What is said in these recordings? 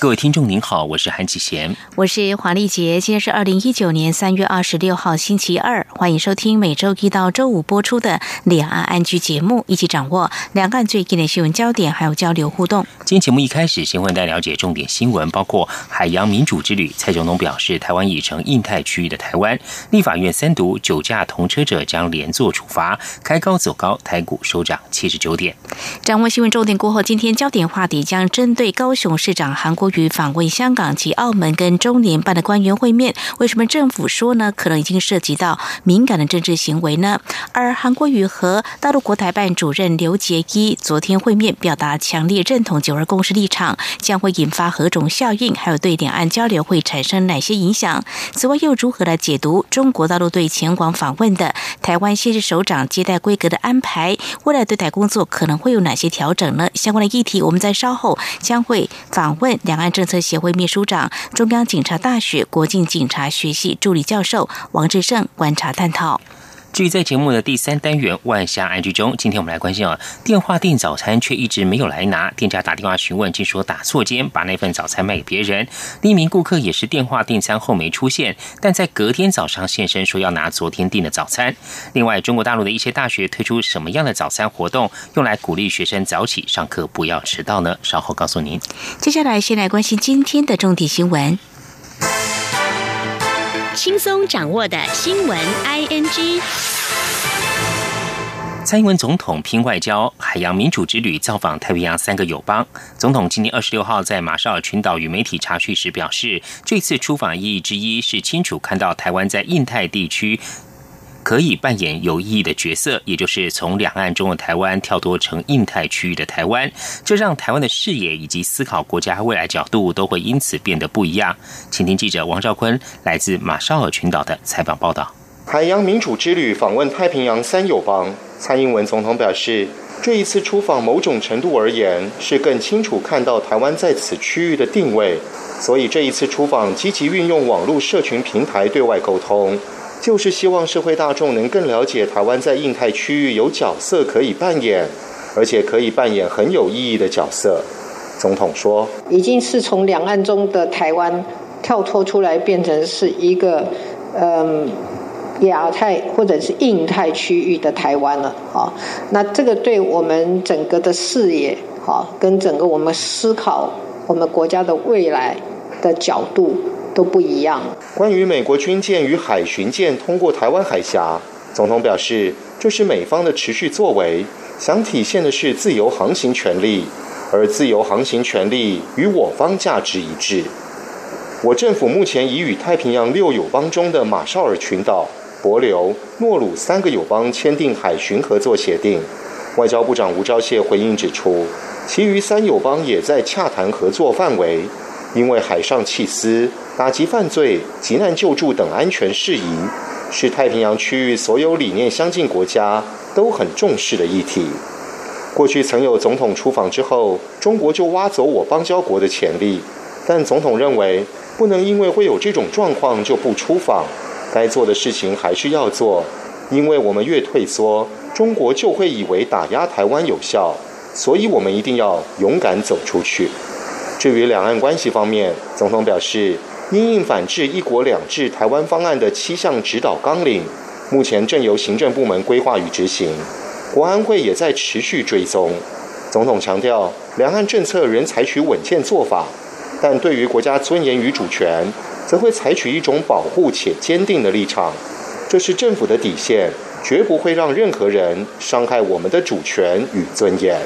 各位听众您好，我是韩启贤，我是黄丽杰，今天是2019年3月26号星期二，欢迎收听每周一到周五播出的两岸安居节目，一起掌握两岸最近的新闻焦点，还有交流互动。今天节目一开始，先为大家了解重点新闻，包括海洋民主之旅，蔡总统表示，台湾已成印太区域的台湾；立法院三读，酒驾同车者将连坐处罚；开高走高，台股收涨79点。掌握新闻重点过后，今天焦点话题将针对高雄市长韩国瑜访问香港及澳门跟中联办的官员会面，为什么政府说呢？可能已经涉及到敏感的政治行为呢？而韩国瑜和大陆国台办主任刘捷一昨天会面，表达强烈认同九二共识立场，将会引发何种效应，还有对两岸交流会产生哪些影响？此外，又如何来解读中国大陆对前往访问的台湾现任首长接待规格的安排？未来对台工作可能会有哪些调整呢？相关的议题，我们在稍后将会访问两岸政策协会秘书长、中央警察大学国境警察学系助理教授王志胜观察探讨。至于在节目的第三单元万象安居中，今天我们来关心电话订早餐却一直没有来拿，店家打电话询问，据说打错间，把那份早餐卖给别人。另一名顾客也是电话订餐后没出现，但在隔天早上现身说要拿昨天订的早餐。另外，中国大陆的一些大学推出什么样的早餐活动，用来鼓励学生早起上课不要迟到呢？稍后告诉您。接下来先来关心今天的重点新闻，轻松掌握的新闻 ING。 蔡英文总统拼外交，海洋民主之旅造访太平洋3个友邦。总统今天26号在马绍尔群岛与媒体茶叙时表示，这次出访意义之一是清楚看到台湾在印太地区可以扮演有意义的角色，也就是从两岸中的台湾跳脱成印太区域的台湾，这让台湾的视野以及思考国家未来角度都会因此变得不一样。请听记者王兆坤来自马绍尔群岛的采访报道。海洋民主之旅访问太平洋3友邦，蔡英文总统表示，这一次出访某种程度而言是更清楚看到台湾在此区域的定位，所以这一次出访积极运用网络社群平台对外沟通，就是希望社会大众能更了解台湾在印太区域有角色可以扮演，而且可以扮演很有意义的角色。总统说，已经是从两岸中的台湾跳脱出来，变成是一个亚太或者是印太区域的台湾了啊。那这个对我们整个的视野啊，跟整个我们思考我们国家的未来的角度都不一样。关于美国军舰与海巡舰通过台湾海峡，总统表示，这是美方的持续作为，想体现的是自由航行权利，而自由航行权利与我方价值一致。我政府目前已与太平洋6友邦中的马绍尔群岛、帛琉、诺鲁3个友邦签订海巡合作协定。外交部长吴钊燮回应指出，其余3友邦也在洽谈合作范围，因为海上缉私、打击犯罪、急难救助等安全事宜，是太平洋区域所有理念相近国家都很重视的议题。过去曾有总统出访之后，中国就挖走我邦交国的潜力，但总统认为，不能因为会有这种状况就不出访，该做的事情还是要做，因为我们越退缩，中国就会以为打压台湾有效，所以我们一定要勇敢走出去。至于两岸关系方面，总统表示，因应反制一国两制台湾方案的7项指导纲领，目前正由行政部门规划与执行，国安会也在持续追踪。总统强调，两岸政策仍采取稳健做法，但对于国家尊严与主权，则会采取一种保护且坚定的立场，这是政府的底线，绝不会让任何人伤害我们的主权与尊严。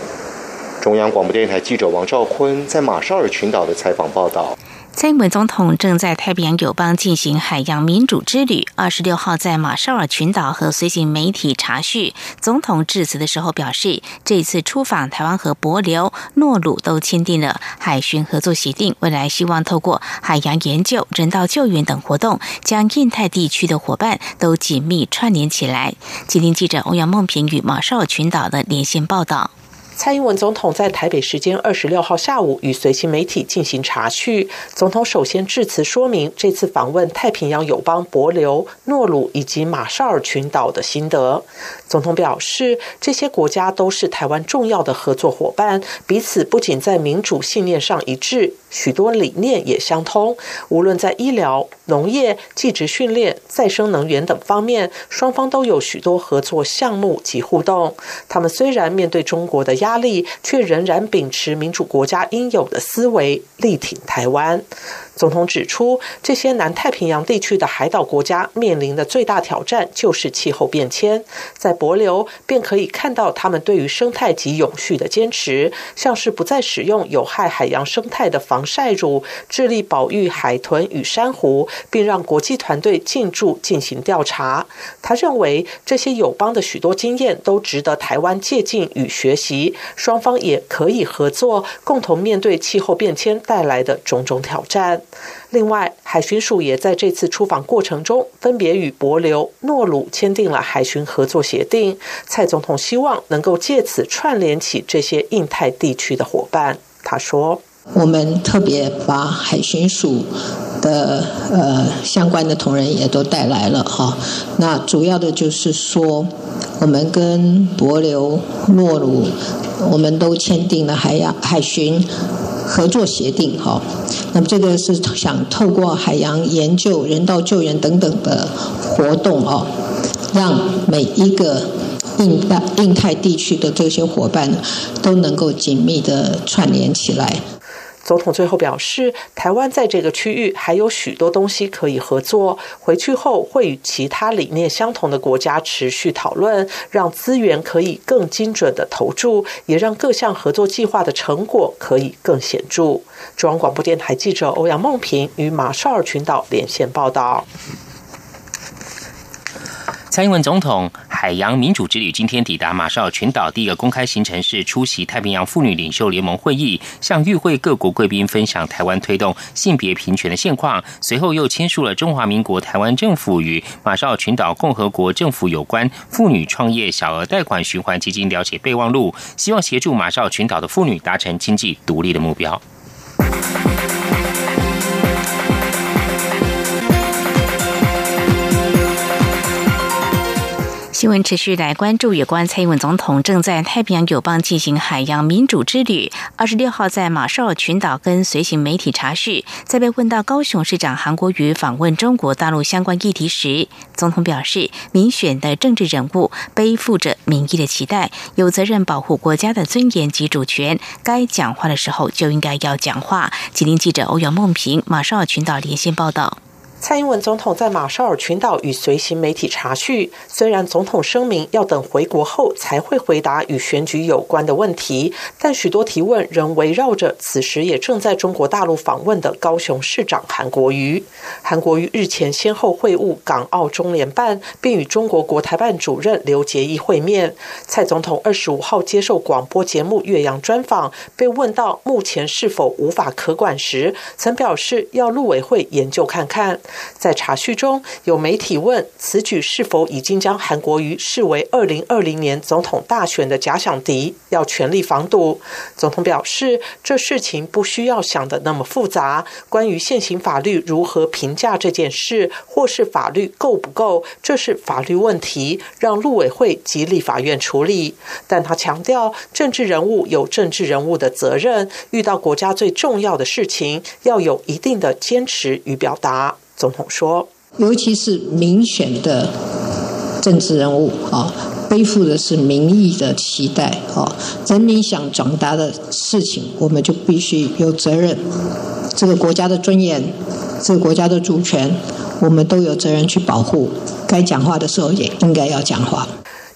中央广播电台记者王兆坤在马绍尔群岛的采访报道。蔡英文总统正在太平洋友邦进行海洋民主之旅，26号在马绍尔群岛和随行媒体茶叙。总统致辞的时候表示，这次出访台湾和帛琉、诺鲁都签订了海巡合作协定，未来希望透过海洋研究、人道救援等活动，将印太地区的伙伴都紧密串联起来。今天记者欧阳梦平与马绍尔群岛的连线报道。蔡英文总统在台北时间26号下午与随行媒体进行茶叙，总统首先致辞说明这次访问太平洋友邦帛琉、诺鲁以及马绍尔群岛的心得。总统表示，这些国家都是台湾重要的合作伙伴，彼此不仅在民主信念上一致，许多理念也相通，无论在医疗、农业、技职训练、再生能源等方面，双方都有许多合作项目及互动。他们虽然面对中国的压力，却仍然秉持民主国家应有的思维，力挺台湾。总统指出，这些南太平洋地区的海岛国家面临的最大挑战就是气候变迁，在帛琉便可以看到他们对于生态及永续的坚持，像是不再使用有害海洋生态的防晒乳，致力保育海豚与珊瑚，并让国际团队进驻进行调查。他认为，这些友邦的许多经验都值得台湾借鉴与学习，双方也可以合作，共同面对气候变迁带来的种种挑战。另外，海巡署也在这次出访过程中，分别与帛琉、诺鲁签订了海巡合作协定。蔡总统希望能够借此串联起这些印太地区的伙伴。他说：“我们特别把海巡署的相关的同仁也都带来了哈。那主要的就是说，我们跟帛琉、诺鲁，我们都签订了海巡。”合作协定哈，那么这个是想透过海洋研究、人道救援等等的活动哦，让每一个印太地区的这些伙伴都能够紧密的串联起来。总统最后表示，台湾在这个区域还有许多东西可以合作，回去后会与其他理念相同的国家持续讨论，让资源可以更精准的投注，也让各项合作计划的成果可以更显著。中央广播电台记者欧阳梦平与马绍尔群岛连线报道。蔡英文总统海洋民主之旅今天抵达马绍尔群岛，第一个公开行程是出席太平洋妇女领袖联盟会议，向与会各国贵宾分享台湾推动性别平权的现况。随后又签署了中华民国台湾政府与马绍尔群岛共和国政府有关妇女创业小额贷款循环基金了解备忘录，希望协助马绍尔群岛的妇女达成经济独立的目标。新闻持续来关注有关蔡英文总统正在太平洋友邦进行海洋民主之旅，26号在马绍尔群岛跟随行媒体茶叙，在被问到高雄市长韩国瑜访问中国大陆相关议题时，总统表示，民选的政治人物背负着民意的期待，有责任保护国家的尊严及主权，该讲话的时候就应该要讲话。吉林记者欧阳梦平马绍尔群岛连线报道。蔡英文总统在马绍尔群岛与随行媒体茶叙，虽然总统声明要等回国后才会回答与选举有关的问题，但许多提问仍围绕着此时也正在中国大陆访问的高雄市长韩国瑜。韩国瑜日前先后会晤港澳中联办，并与中国国台办主任刘捷一会面。蔡总统25号接受广播节目《岳阳》专访，被问到目前是否无法可管时，曾表示要陆委会研究看看。在茶叙中，有媒体问此举是否已经将韩国瑜视为2020年总统大选的假想敌，要全力防堵。总统表示，这事情不需要想得那么复杂，关于现行法律如何评价这件事，或是法律够不够，这是法律问题，让陆委会及立法院处理。但他强调，政治人物有政治人物的责任，遇到国家最重要的事情，要有一定的坚持与表达。总统说，尤其是民选的政治人物啊，背负的是民意的期待啊，人民想转达的事情，我们就必须有责任。这个国家的尊严，这个国家的主权，我们都有责任去保护。该讲话的时候，也应该要讲话。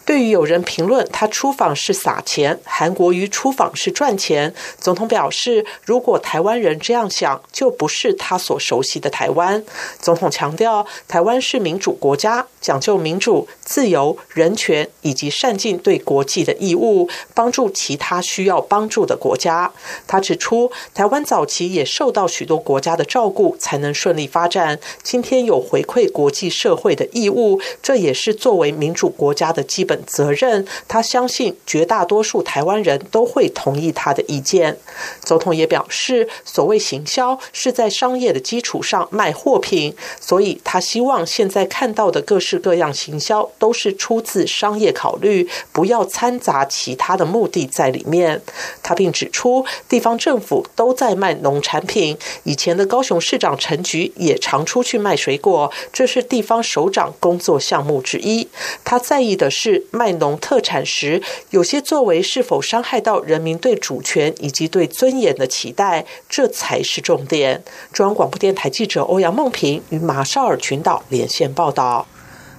对于有人评论他出访是撒钱，韩国瑜出访是赚钱，总统表示，如果台湾人这样想，就不是他所熟悉的台湾。总统强调，台湾是民主国家，讲究民主、自由、人权以及善尽对国际的义务，帮助其他需要帮助的国家。他指出，台湾早期也受到许多国家的照顾，才能顺利发展，今天有回馈国际社会的义务，这也是作为民主国家的基本责任，他相信绝大多数台湾人都会同意他的意见。总统也表示，所谓行销是在商业的基础上卖货品，所以他希望现在看到的各式各样行销都是出自商业考虑，不要掺杂其他的目的在里面。他并指出，地方政府都在卖农产品，以前的高雄市长陈菊也常出去卖水果，这是地方首长工作项目之一。他在意的是卖农特产时，有些作为是否伤害到人民对主权以及对尊严的期待，这才是重点。中央广播电台记者欧阳梦平与马绍尔群岛连线报道。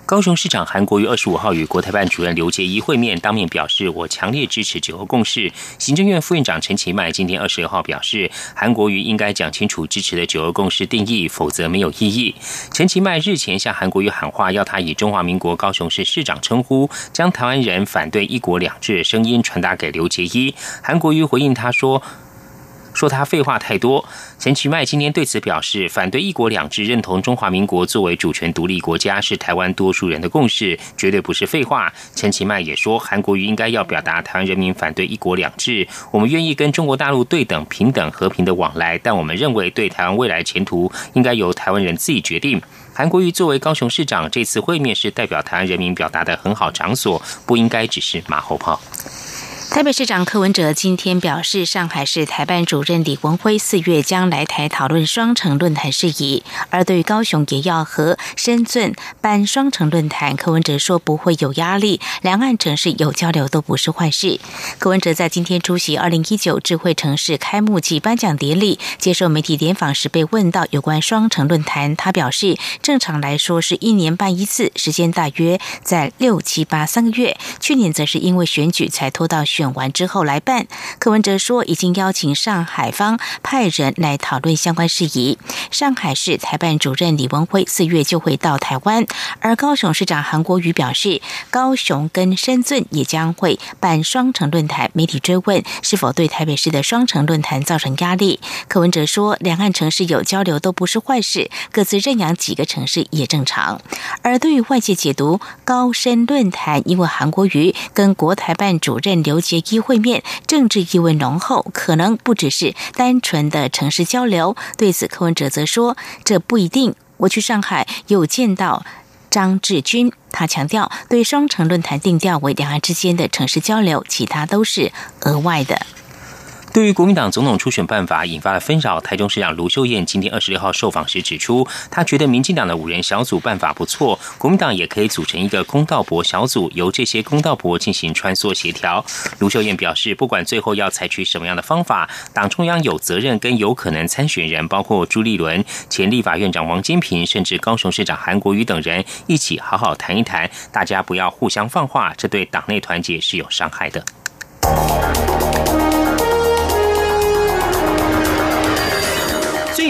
高雄市长韩国瑜25号与国台办主任刘捷一会面，当面表示我强烈支持9/2共识。行政院副院长陈其迈今天26号表示，韩国瑜应该讲清楚支持的9/2共识定义，否则没有意义。陈其迈日前向韩国瑜喊话，要他以中华民国高雄市市长称呼，将台湾人反对一国两制的声音传达给刘捷一。韩国瑜回应他说他废话太多。陈其迈今天对此表示，反对一国两制，认同中华民国作为主权独立国家是台湾多数人的共识，绝对不是废话。陈其迈也说，韩国瑜应该要表达台湾人民反对一国两制，我们愿意跟中国大陆对等、平等、和平的往来，但我们认为对台湾未来前途应该由台湾人自己决定。韩国瑜作为高雄市长，这次会面是代表台湾人民表达的很好场所，不应该只是马后炮。台北市长柯文哲今天表示，上海市台办主任李文辉4月将来台讨论双城论坛事宜，而对于高雄也要和深圳办双城论坛，柯文哲说不会有压力，两岸城市有交流都不是坏事。柯文哲在今天出席2019智慧城市开幕暨颁奖典礼，接受媒体联访时被问到有关双城论坛，他表示正常来说是1年办一次，时间大约在6、7、8、3个月，去年则是因为选举才拖到选完之后来办。柯文哲说，已经邀请上海方派人来讨论相关事宜。上海市台办主任李文辉4月就会到台湾，而高雄市长韩国瑜表示，高雄跟深圳也将会办双城论坛。媒体追问是否对台北市的双城论坛造成压力，柯文哲说，两岸城市有交流都不是坏事，各自认养几个城市也正常。而对于外界解读高深论坛，因为韩国瑜跟国台办主任刘捷一会面，政治意味浓厚，可能不只是单纯的城市交流。对此，柯文哲则说，这不一定。我去上海有见到张志军，他强调对双城论坛定调为两岸之间的城市交流，其他都是额外的。对于国民党总统初选办法引发了纷扰，台中市长卢秀燕今天26号受访时指出，她觉得民进党的5人小组办法不错，国民党也可以组成一个公道伯小组，由这些公道伯进行穿梭协调。卢秀燕表示，不管最后要采取什么样的方法，党中央有责任跟有可能参选人，包括朱立伦、前立法院长王金平，甚至高雄市长韩国瑜等人一起好好谈一谈，大家不要互相放话，这对党内团结是有伤害的。最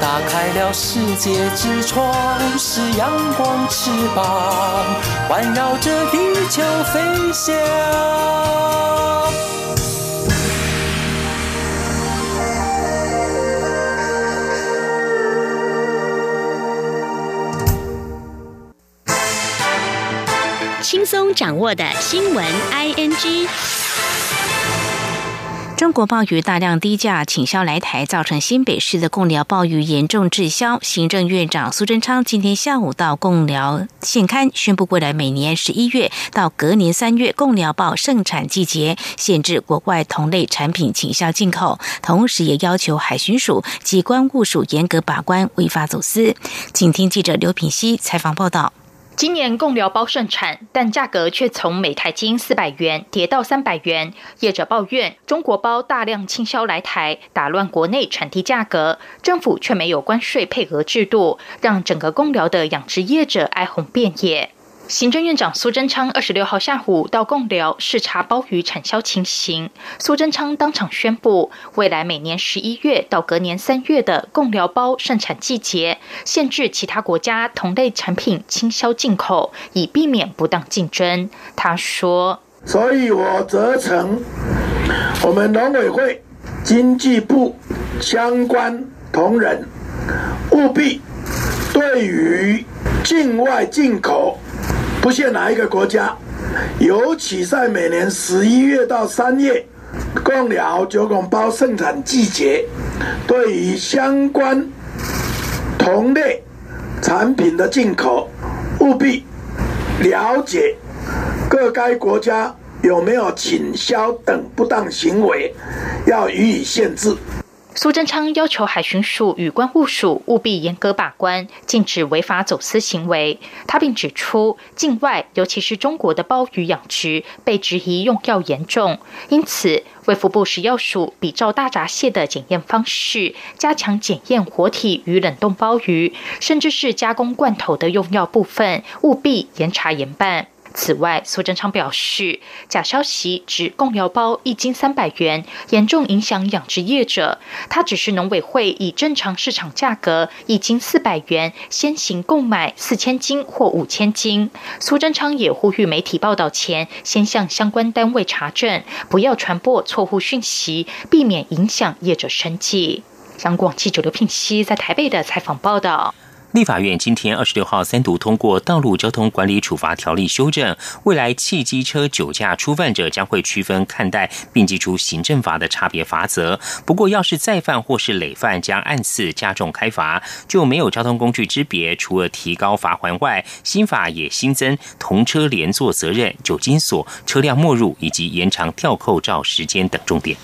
打开了世界之窗，是阳光翅膀环绕着地球飞翔。轻松掌握的新闻 ING。中国暴雨大量低价倾销来台，造成新北市的贡寮暴雨严重滞销。行政院长苏贞昌今天下午到贡寮县刊宣布，未来每年11月到隔年3月贡寮报盛产季节，限制国外同类产品倾销进口，同时也要求海巡署及关务署严格把关违法走私。请听记者刘品熙采访报道。今年贡寮包盛产，但价格却从每台斤400元跌到300元。业者抱怨中国包大量倾销来台，打乱国内产地价格，政府却没有关税配额制度，让整个贡寮的养殖业者哀鸿遍野。行政院长苏贞昌26号下午到贡寮视察鲍鱼产销情形。苏贞昌当场宣布，未来每年11月到隔年3月的贡寮鲍盛产季节，限制其他国家同类产品倾销进口，以避免不当竞争。他说：“所以我责成我们农委会、经济部相关同仁，务必对于境外进口。”不限哪一个国家，尤其在每年11月到3月，贡寮九孔包盛产季节，对于相关同类产品的进口，务必了解各该国家有没有倾销等不当行为，要予以限制。苏贞昌要求海巡署与关务署务必严格把关，禁止违法走私行为。他并指出，境外尤其是中国的鲍鱼养殖被质疑用药严重，因此卫福部食药署比照大闸蟹的检验方式，加强检验活体与冷冻鲍鱼，甚至是加工罐头的用药部分，务必严查严办。此外，苏贞昌表示，假消息指贡寮包一斤300元，严重影响养殖业者。他指示农委会以正常市场价格一斤400元先行购买4000斤或5000斤。苏贞昌也呼吁媒体报道前，先向相关单位查证，不要传播错误讯息，避免影响业者生计。央广记者刘聘熙在台北的采访报道。立法院今天26号三读通过《道路交通管理处罚条例》修正，未来汽机车酒驾初犯者将会区分看待，并祭出行政法的差别罚则。不过，要是再犯或是累犯，将按次加重开罚，就没有交通工具之别。除了提高罚锾外，新法也新增同车连坐责任、酒精锁、车辆没入以及延长吊扣照时间等重点。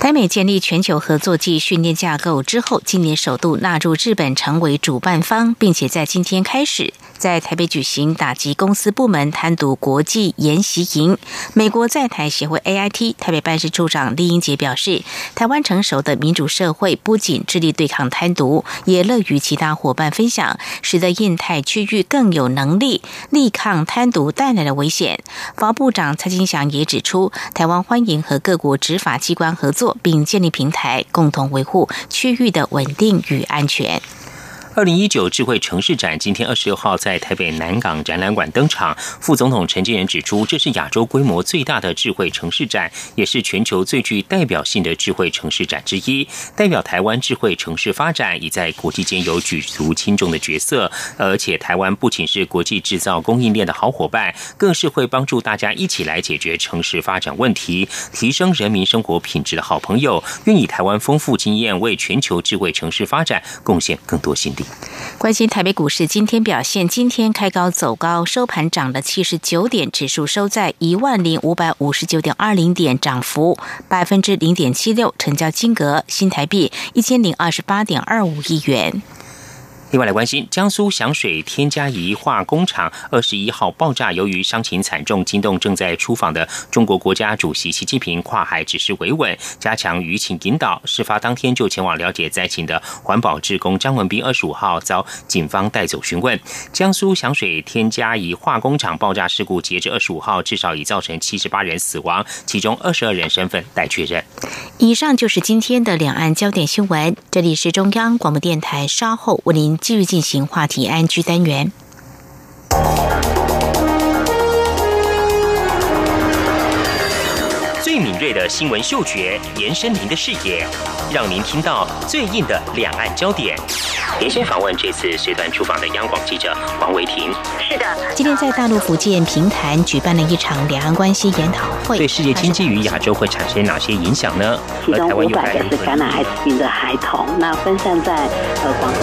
台美建立全球合作暨训练架构之后，今年首度纳入日本成为主办方，并且在今天开始在台北举行打击公司部门贪渎国际研习营。美国在台协会 AIT 台北办事处长厉英杰表示，台湾成熟的民主社会不仅致力对抗贪渎，也乐于其他伙伴分享，使得印太区域更有能力力抗贪渎带来的危险。法务部长蔡清祥也指出，台湾欢迎和各国执法机关合作，并建立平台，共同维护区域的稳定与安全。2019智慧城市展今天26号在台北南港展览馆登场。副总统陈建仁指出，这是亚洲规模最大的智慧城市展，也是全球最具代表性的智慧城市展之一，代表台湾智慧城市发展已在国际间有举足轻重的角色。而且台湾不仅是国际制造供应链的好伙伴，更是会帮助大家一起来解决城市发展问题、提升人民生活品质的好朋友，愿以台湾丰富经验为全球智慧城市发展贡献更多心力。关心台北股市今天表现，今天开高走高，收盘涨了79点，指数收在10559.20点，涨幅0.76%，成交金额新台币1028.25亿元。另外来关心，江苏响水添加铱化工厂21号爆炸，由于伤情惨重，惊动正在出访的中国国家主席习近平跨海指示维稳，加强舆情引导。事发当天就前往了解灾情的环保志工张文斌25号遭警方带走询问。江苏响水添加铱化工厂爆炸事故截至25号至少已造成78人死亡，其中22人身份待确认。以上就是今天的两岸焦点新闻，这里是中央广播电台，稍后为您继续进行话题安居单元。最敏锐锐的新闻嗅觉延伸您的视野，让您听到最硬的两岸焦点。连线访问这次随团出访的央广记者王维婷。是的，今天在大陆福建平潭举办了一场两岸关系研讨会，对世界经济与亚洲会产生哪些影响呢？其中500个是感染艾滋病的孩童，那分散在广东。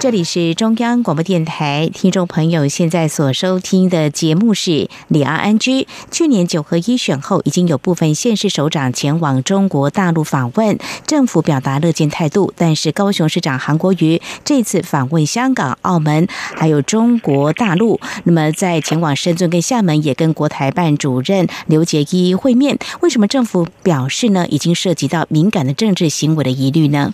这里是中央广播电台，听众朋友现在所收听的节目是两岸 ING。去年9合1选后，已经有部分县市首长前往中国大陆访问，政府表达乐见态度。但是高雄市长韩国瑜这次访问香港、澳门，还有中国大陆。那么在前往深圳跟厦门，也跟国台办主任刘捷一会面。为什么政府表示呢？已经涉及到敏感的政治行为的疑虑呢？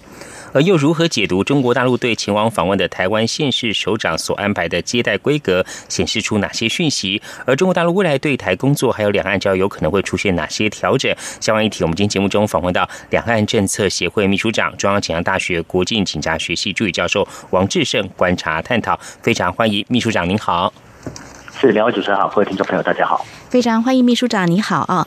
而又如何解读中国大陆对前往访问的台湾县市首长所安排的接待规格，显示出哪些讯息？而中国大陆未来对台工作还有两岸交流有可能会出现哪些调整？相关议题，我们今天节目中访问到两岸政策协会秘书长、中央警察大学国境警察学系助理教授王智胜观察探讨，非常欢迎秘书长，您好。是，两位主持人好，各位听众朋友大家好，非常欢迎秘书长，你好啊。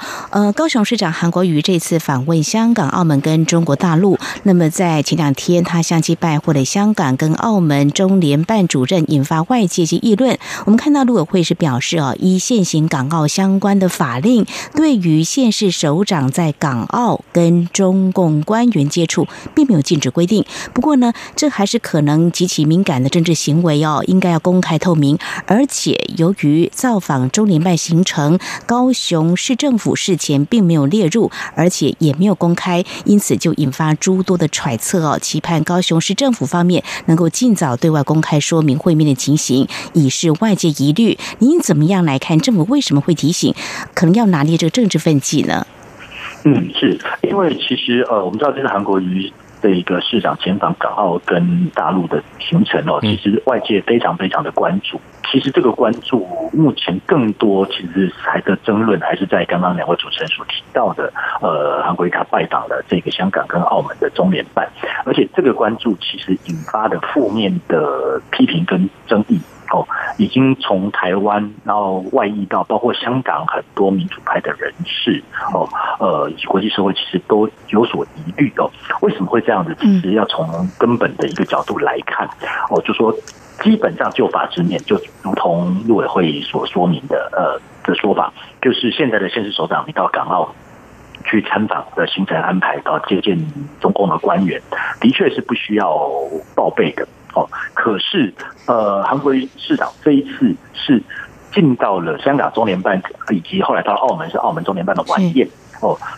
高雄市长韩国瑜这次访问香港、澳门跟中国大陆，那么在前两天他相继拜会了香港跟澳门中联办主任，引发外界及议论。我们看到陆委会是表示依现行港澳相关的法令，对于县市首长在港澳跟中共官员接触，并没有禁止规定。不过呢，这还是可能极其敏感的政治行为应该要公开透明，而且由于造访中联办行程，高雄市政府事前并没有列入，而且也没有公开，因此就引发诸多的揣测期盼高雄市政府方面能够尽早对外公开说明会面的情形，以示外界疑虑。您怎么样来看政府为什么会提醒，可能要拿捏这个政治分歧呢？是因为其实我们知道这是韩国瑜这一个市长前往港澳跟大陆的行程其实外界非常非常的关注。其实这个关注目前更多其实还的争论还是在刚刚两位主持人所提到的，韩国瑜他拜访了这个香港跟澳门的中联办，而且这个关注其实引发的负面的批评跟争议已经从台湾然后外溢到包括香港很多民主派的人士以及国际社会其实都有所疑虑为什么会这样子？其实要从根本的一个角度来看就说基本上就法之面，就如同陆委会所说明的的说法，就是现在的县市首长你到港澳去参访的行程安排到接见中共的官员，的确是不需要报备的可是韩国瑜市长这一次是进到了香港中联办，以及后来到澳门是澳门中联办的晚宴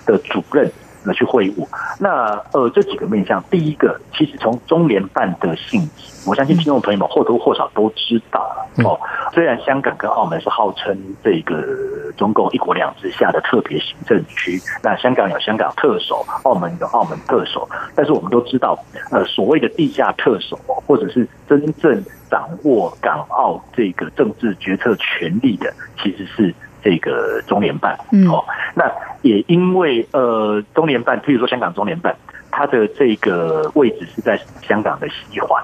的主任去会晤。那这几个面向，第一个其实从中联办的性质，我相信听众朋友们或多或少都知道虽然香港跟澳门是号称这个中共一国两制下的特别行政区，那香港有香港特首，澳门有澳门特首，但是我们都知道所谓的地下特首或者是真正掌握港澳这个政治决策权力的其实是这个中联办那也因为中联办，譬如说香港中联办，它的这个位置是在香港的西环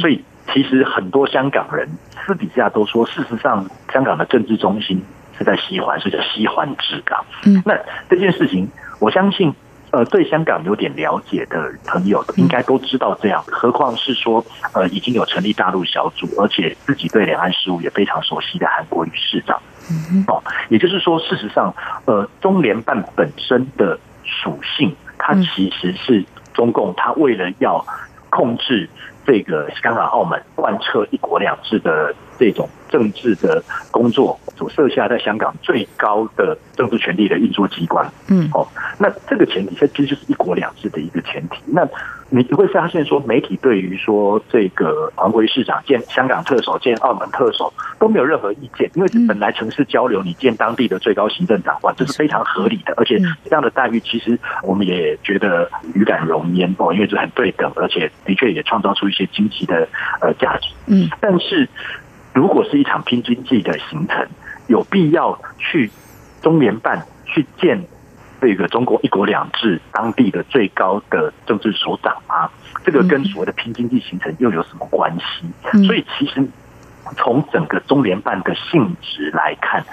所以其实很多香港人私底下都说，事实上香港的政治中心是在西环，所以叫西环治港那这件事情，我相信对香港有点了解的朋友应该都知道这样，何况是说已经有成立大陆小组，而且自己对两岸事务也非常熟悉的韩国瑜市长。哦，也就是说，事实上，中联办本身的属性，它其实是中共，它为了要控制这个香港、澳门，贯彻一国两制的这种政治的工作所设下在香港最高的政治权力的运作机关。那这个前提它其实就是一国两制的一个前提。那你会发现说，媒体对于说这个黄国瑜市长见香港特首、见澳门特首都没有任何意见，因为本来城市交流，你见当地的最高行政长官，这是非常合理的，而且这样的待遇其实我们也觉得予感容焉哦，因为这很对等，而且的确也创造出一些经济的价值。但是如果是一场拼经济的行程，有必要去中联办去见这个中国一国两制当地的最高的政治首长吗？这个跟所谓的拼经济行程又有什么关系？所以其实从整个中联办的性质来看，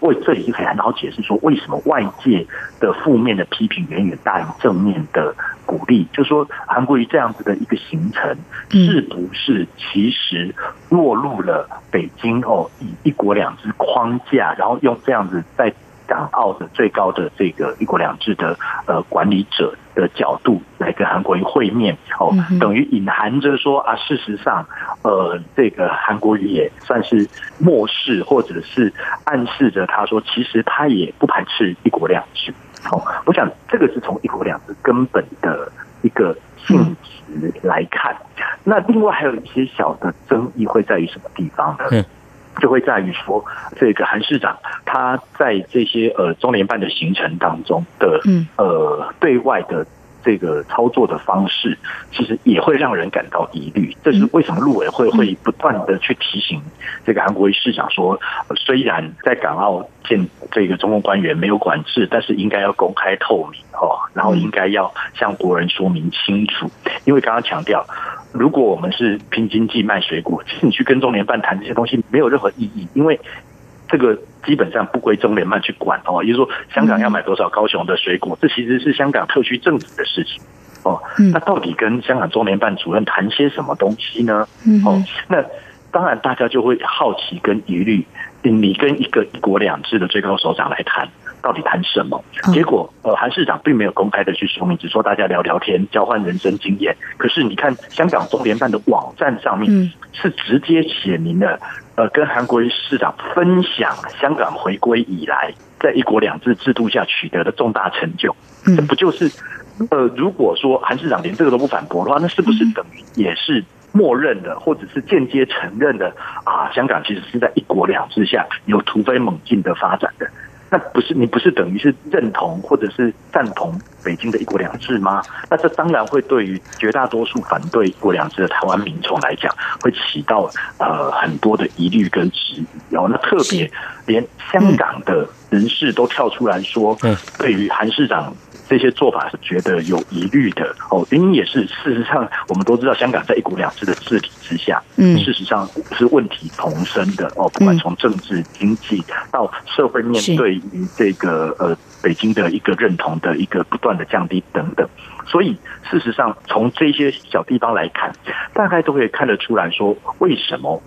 为这里就可以很好解释说，为什么外界的负面的批评远远大于正面的鼓励。就是说，韩国瑜这样子的一个行程，是不是其实落入了北京哦，以一国两制框架，然后用这样子在港澳的最高的这个一国两制的管理者的角度来跟韩国瑜会面哦，等于隐含着说啊，事实上这个韩国瑜也算是漠视或者是暗示着他说，其实他也不排斥一国两制。我想这个是从一国两制根本的一个性质来看。那另外还有一些小的争议会在于什么地方呢？就会在于说，这个韩市长他在这些中联办的行程当中的对外的这个操作的方式，其实也会让人感到疑虑。这是为什么陆委会会不断的去提醒这个韩国瑜市长说，虽然在港澳见这个中共官员没有管制，但是应该要公开透明哦，然后应该要向国人说明清楚。因为刚刚强调，如果我们是拼经济卖水果，其实你去跟中联办谈这些东西没有任何意义，因为这个基本上不归中联办去管哦。也就是说，香港要买多少高雄的水果，这其实是香港特区政府的事情哦。那到底跟香港中联办主任谈些什么东西呢？哦，那当然大家就会好奇跟疑虑，你跟一个一国两制的最高首长来谈，到底谈什么？结果韩市长并没有公开的去说明，只说大家聊聊天，交换人生经验。可是你看香港中联办的网站上面是直接写明了跟韩国瑜市长分享香港回归以来在一国两制制度下取得的重大成就。这不就是如果说韩市长连这个都不反驳的话，那是不是等于也是默认的，或者是间接承认的啊？香港其实是在一国两制下有突飞猛进的发展的。那不是，你不是等于是认同或者是赞同北京的一国两制吗？那这当然会对于绝大多数反对一国两制的台湾民众来讲，会起到很多的疑虑跟质疑哦。那特别连香港的人士都跳出来说，对于韩市长这些做法是觉得有疑虑的哦。原因也是，事实上我们都知道，香港在一国两制的治理之下，事实上是问题丛生的哦。不管从政治、经济到社会面对于这个北京的一个认同的一个不断的降低等等，所以事实上从这些小地方来看，大概都可以看得出来说，为什么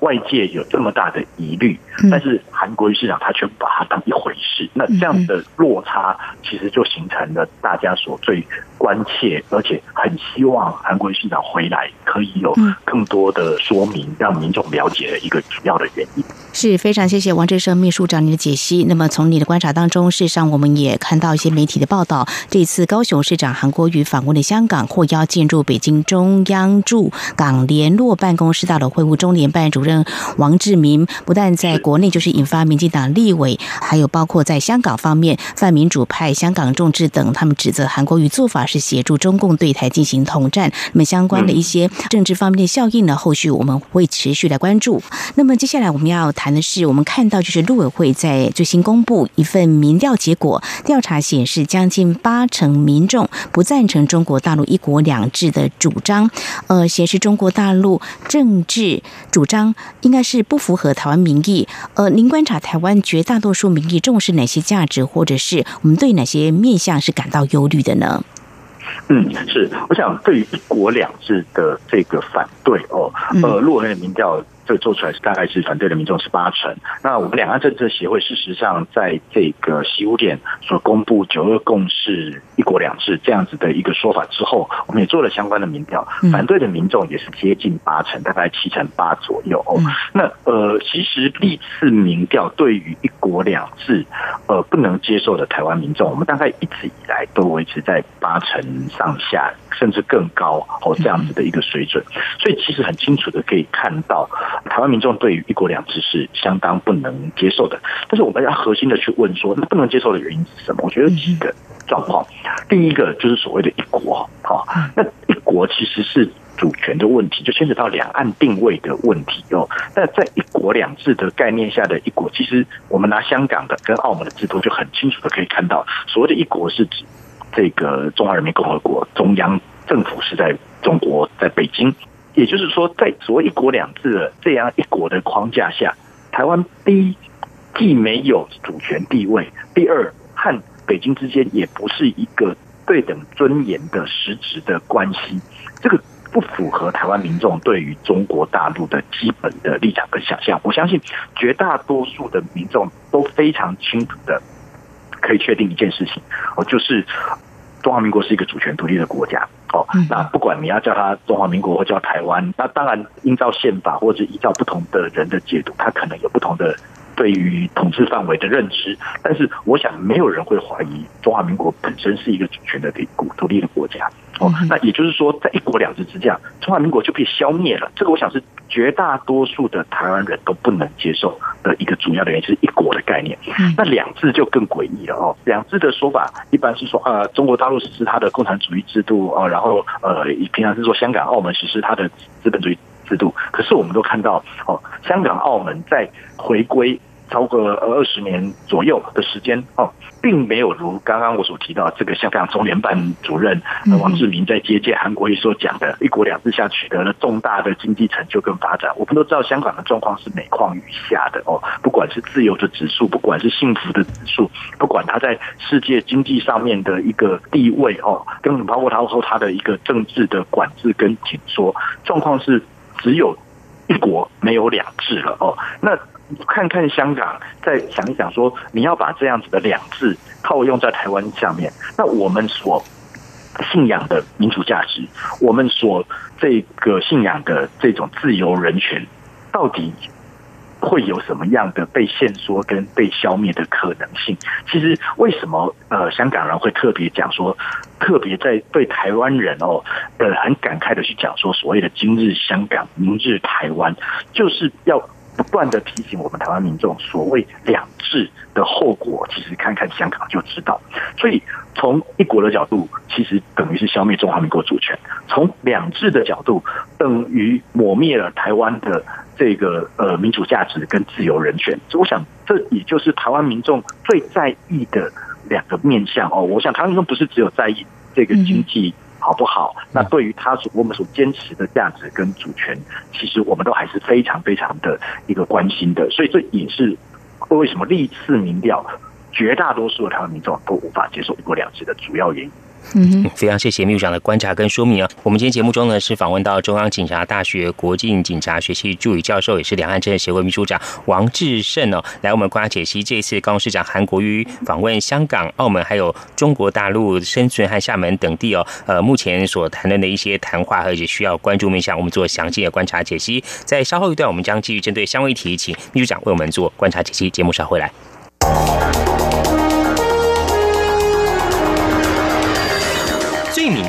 外界有这么大的疑虑，但是韩国瑜市长他却不把它当一回事。那这样的落差其实就形成了大家所最关切，而且很希望韩国瑜市长回来可以有更多的说明，让民众了解的一个主要的原因。是，非常谢谢王振声秘书长你的解析。那么从你的观察当中，事实上我们也看到一些媒体的报道，这次高雄市长韩国瑜访问的香港，获邀进入北京中央驻港联络办公室大楼会晤中联办主任王志民，不但在国内就是引发民进党立委，还有包括在香港方面泛民主派、香港众志等，他们指责韩国瑜做法是协助中共对台进行统战。那么相关的一些政治方面的效应呢，后续我们会持续来关注。那么接下来我们要谈的是，我们看到就是陆委会在最新公布一份民调结果，调查显示将近80%民众不赞成中国大陆一国两制的主张，显示中国大陆政治主张应该是不符合台湾民意。您观察台湾绝大多数民意重视哪些价值，或者是我们对哪些面向是感到忧虑的呢？是，我想对于一国两制的这个反对陆委会的民调这做出来大概是反对的民众是80%。那我们两岸政策协会事实上在这个西五点所公布9·2共识一国两制这样子的一个说法之后，我们也做了相关的民调，反对的民众也是接近80%，大概78%左右。那其实历次民调对于一国两制不能接受的台湾民众，我们大概一直以来都维持在80%上下，甚至更高这样子的一个水准。所以其实很清楚的可以看到，台湾民众对于一国两制是相当不能接受的。但是我们要核心的去问说，那不能接受的原因是什么？我觉得几个状况。第一个就是所谓的一国，那一国其实是主权的问题，就牵扯到两岸定位的问题那在一国两制的概念下的一国，其实我们拿香港的跟澳门的制度就很清楚的可以看到，所谓的一国是指这个中华人民共和国中央政府是在中国，在北京。也就是说，在所谓一国两制的这样一国的框架下，台湾第一既没有主权地位，第二和北京之间也不是一个对等尊严的实质的关系，这个不符合台湾民众对于中国大陆的基本的立场跟想象。我相信绝大多数的民众都非常清楚的可以确定一件事情，就是中华民国是一个主权独立的国家。那不管你要叫它中华民国或叫台湾，那当然依照宪法或者依照不同的人的解读，它可能有不同的对于统治范围的认知，但是我想没有人会怀疑中华民国本身是一个主权的独立的国家。那也就是说，在一国两制之下，中华民国就被消灭了。这个我想是绝大多数的台湾人都不能接受的一个主要的原因，就是一国的概念。那两制就更诡异了两制的说法一般是说中国大陆实施它的共产主义制度然后平常是说香港、澳门实施它的资本主义制度。可是我们都看到香港、澳门在回归超过20年左右的时间并没有如刚刚我所提到这个香港中联办主任王志民在接见韩国瑜所讲的一国两制下取得了重大的经济成就跟发展。我们都知道香港的状况是每况愈下的不管是自由的指数，不管是幸福的指数，不管它在世界经济上面的一个地位根本包括它的一个政治的管制跟紧缩状况，是只有一国没有两制了那看看香港，再想一想说你要把这样子的两制套用在台湾下面，那我们所信仰的民主价值，我们所这个信仰的这种自由人权，到底会有什么样的被限缩跟被消灭的可能性？其实为什么香港人会特别讲说，特别在对台湾人很感慨的去讲说，所谓的今日香港，明日台湾，就是要不断的提醒我们台湾民众，所谓两制的后果，其实看看香港就知道。所以从一国的角度，其实等于是消灭中华民国主权；从两制的角度，等于抹灭了台湾的这个民主价值跟自由人权。我想，这也就是台湾民众最在意的两个面向我想台湾民众不是只有在意这个经济好不好？那对于我们所坚持的价值跟主权，其实我们都还是非常非常的一个关心的。所以这也是为什么历次民调绝大多数的台湾民众都无法接受一国两制的主要原因。非常谢谢秘书长的观察跟说明我们今天节目中呢是访问到中央警察大学国境警察学系助理教授，也是两岸政治协会秘书长王智胜来我们观察解析这一次高雄市长韩国瑜访问香港、澳门还有中国大陆深圳和厦门等地目前所谈论的一些谈话和需要关注面向，我们做详尽的观察解析。在稍后一段，我们将继续针对相关议题，请秘书长为我们做观察解析。节目稍回来。最敏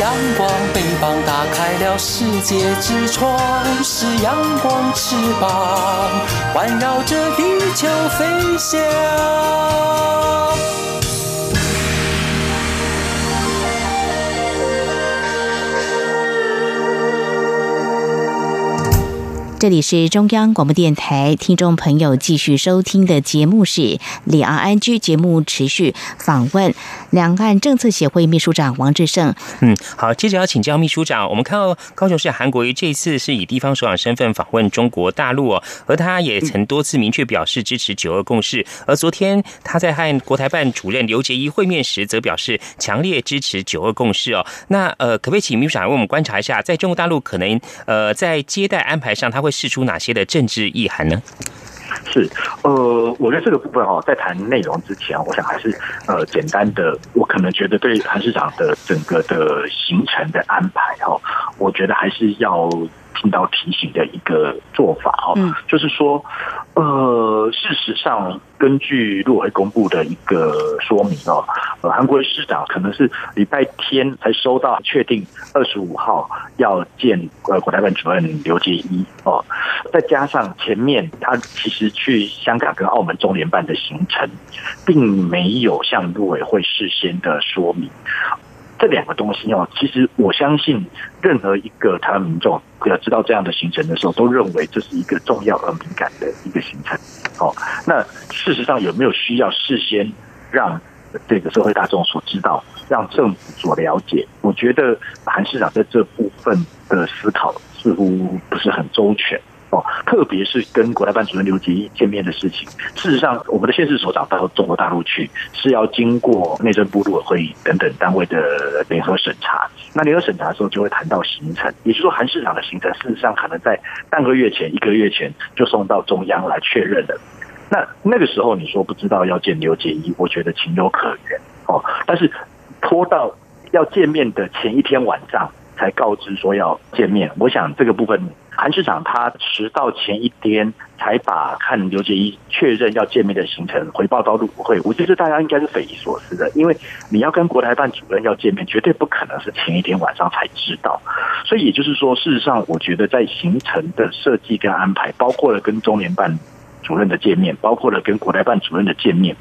阳光翅膀打开了世界之窗，是阳光翅膀环绕着地球飞翔。这里是中央广播电台，听众朋友继续收听的节目是两岸 ING， 节目持续访问两岸政策协会秘书长王志胜。好，接着要请教秘书长，我们看到高雄市韩国瑜这次是以地方首长身份访问中国大陆哦，而他也曾多次明确表示支持九二共识，而昨天他在和国台办主任刘捷一会面时，则表示强烈支持九二共识哦。那可不可以请秘书长为我们观察一下，在中国大陆可能在接待安排上，他会释出哪些的政治意涵呢？是，我觉得这个部分哈，在谈内容之前，我想还是简单的，我可能觉得对韩市长的整个的行程的安排哈，我觉得还是要听到提醒的一个做法哈，就是说，事实上，根据陆委公布的一个说明哦，韩国瑜市长可能是礼拜天才收到确定25号要见国台办主任刘捷一哦，再加上前面他其实去香港跟澳门中联办的行程，并没有向陆委会事先的说明。这两个东西哦，其实我相信任何一个台湾民众知道这样的行程的时候，都认为这是一个重要而敏感的一个行程。哦，那事实上有没有需要事先让这个社会大众所知道，让政府所了解？我觉得韩市长在这部分的思考似乎不是很周全。哦，特别是跟国台办主任刘捷一见面的事情，事实上我们的县市首长到中国大陆去是要经过内政部、陆委会等等单位的联合审查，那联合审查的时候就会谈到行程，也就是说韩市长的行程事实上可能在半个月前、1个月前就送到中央来确认了，那个时候你说不知道要见刘捷一，我觉得情有可原哦，但是拖到要见面的前一天晚上才告知说要见面，我想这个部分韩市长他迟到前一天才把看刘捷一确认要见面的行程回报到陆委会，我觉得大家应该是匪夷所思的，因为你要跟国台办主任要见面，绝对不可能是前一天晚上才知道。所以也就是说，事实上我觉得在行程的设计跟安排，包括了跟中联办主任的见面，包括了跟国台办主任的见面，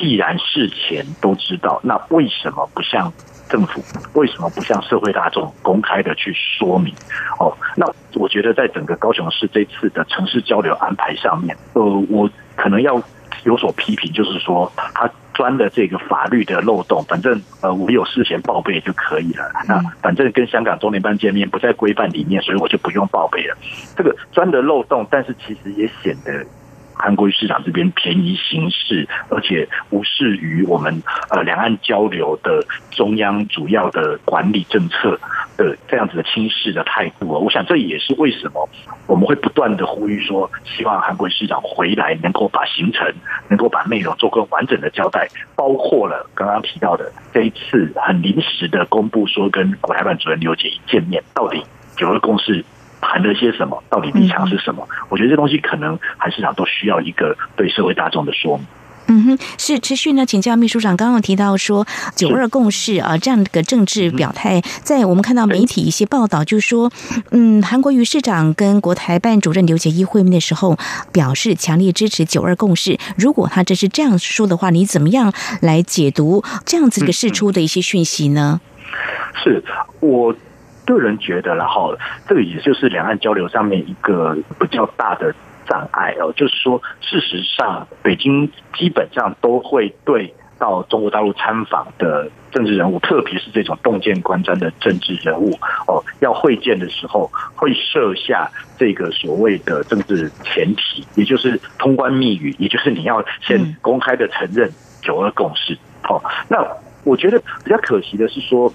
既然事前都知道，那为什么不向政府，为什么不向社会大众公开的去说明？哦，那我觉得在整个高雄市这次的城市交流安排上面，我可能要有所批评，就是说他钻了这个法律的漏洞，反正我有事前报备就可以了，那反正跟香港中联办见面不在规范里面，所以我就不用报备了。这个钻的漏洞，但是其实也显得韩国瑜市长这边便宜行事，而且无视于我们两岸交流的中央主要的管理政策的这样子的轻视的态度。我想这也是为什么我们会不断的呼吁说，希望韩国瑜市长回来能够把行程、能够把内容做更完整的交代，包括了刚刚提到的这一次很临时的公布说跟国台办主任刘捷一见面，到底九二共识谈了些什么？到底立场是什么？我觉得这东西可能韩市长都需要一个对社会大众的说明。是持续呢，请教秘书长，刚刚提到说九二共识啊这样的政治表态，在我们看到媒体一些报道就说，韩国瑜市长跟国台办主任刘捷一会面的时候，表示强烈支持九二共识。如果他真是这样说的话，你怎么样来解读这样子一个释出的一些讯息呢？是我个人觉得啦哈，这个也就是两岸交流上面一个比较大的障碍哦，就是说事实上北京基本上都会对到中国大陆参访的政治人物，特别是这种洞见观瞻的政治人物哦，要会见的时候会设下这个所谓的政治前提，也就是通关密语，也就是你要先公开的承认九二共识哦。那我觉得比较可惜的是说，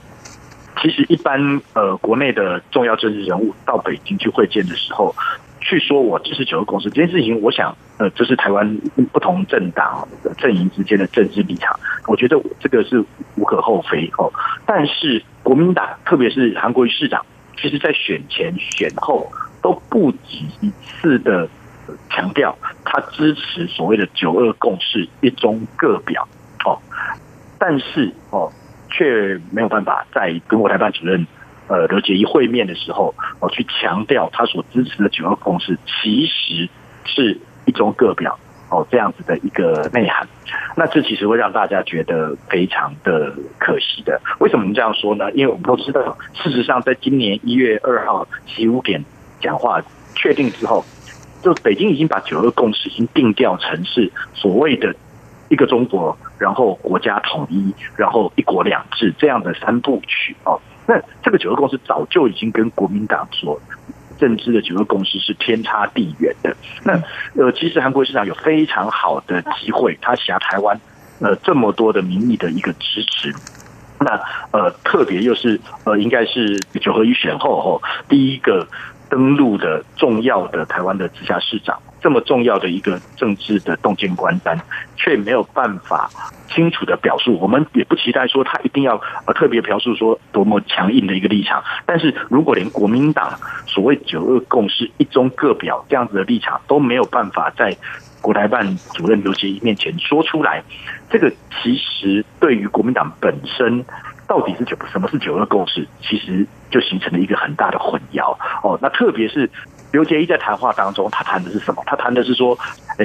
其实一般国内的重要政治人物到北京去会见的时候，去说我支持九二共识这件事情，我想这是台湾不同政党阵营之间的政治立场，我觉得这个是无可厚非哦。但是国民党特别是韩国瑜市长，其实在选前选后都不止一次的强调他支持所谓的九二共识一中各表哦，但是哦却没有办法在跟国台办主任刘捷一会面的时候，我去强调他所支持的九二共识其实是一中各表哦这样子的一个内涵。那这其实会让大家觉得非常的可惜的。为什么这样说呢？因为我们都知道，事实上在今年1月2号习五点讲话确定之后，就北京已经把九二共识已经定调成是所谓的一个中国，然后国家统一，然后一国两制这样的三部曲哦。那这个九二共识早就已经跟国民党所政治的九二共识是天差地远的。那其实韩国市场有非常好的机会，他挟台湾这么多的民意的一个支持。那特别又是应该是九合一选后第一个登陆的重要的台湾的直辖市长，这么重要的一个政治的洞见观瞻，却没有办法清楚的表述。我们也不期待说他一定要特别表述说多么强硬的一个立场，但是如果连国民党所谓九二共识一中各表这样子的立场都没有办法在国台办主任刘捷一面前说出来，这个其实对于国民党本身到底是什么是九二共识，其实就形成了一个很大的混淆哦。那特别是刘捷一在谈话当中，他谈的是什么？他谈的是说，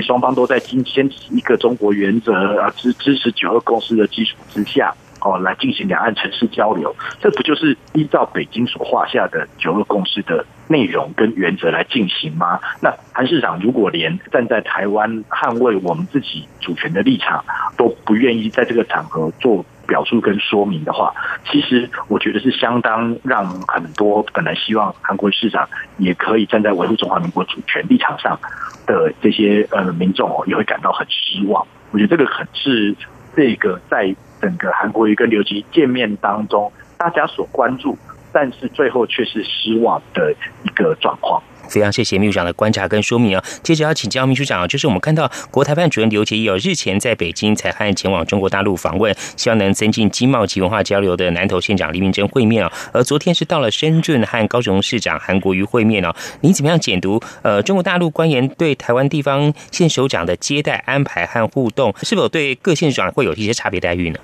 双方都在坚持一个中国原则啊，支持九二共识的基础之下哦，来进行两岸城市交流。这不就是依照北京所画下的九二共识的内容跟原则来进行吗？那韩市长如果连站在台湾捍卫我们自己主权的立场都不愿意在这个场合做表述跟说明的话，其实我觉得是相当让很多本来希望韩国瑜市长也可以站在维护中华民国主权立场上的这些民众也会感到很失望。我觉得这个很是这个在整个韩国瑜跟刘捷一见面当中，大家所关注，但是最后却是失望的一个状况。非常谢谢秘书长的观察跟说明啊。接着要请教秘书长，就是我们看到国台办主任刘捷一日前在北京才和前往中国大陆访问，希望能增进经贸及文化交流的南投县长李运珍会面啊。而昨天是到了深圳和高雄市长韩国瑜会面啊。你怎么样解读中国大陆官员对台湾地方县首长的接待安排和互动，是否对各县长会有一些差别待遇呢？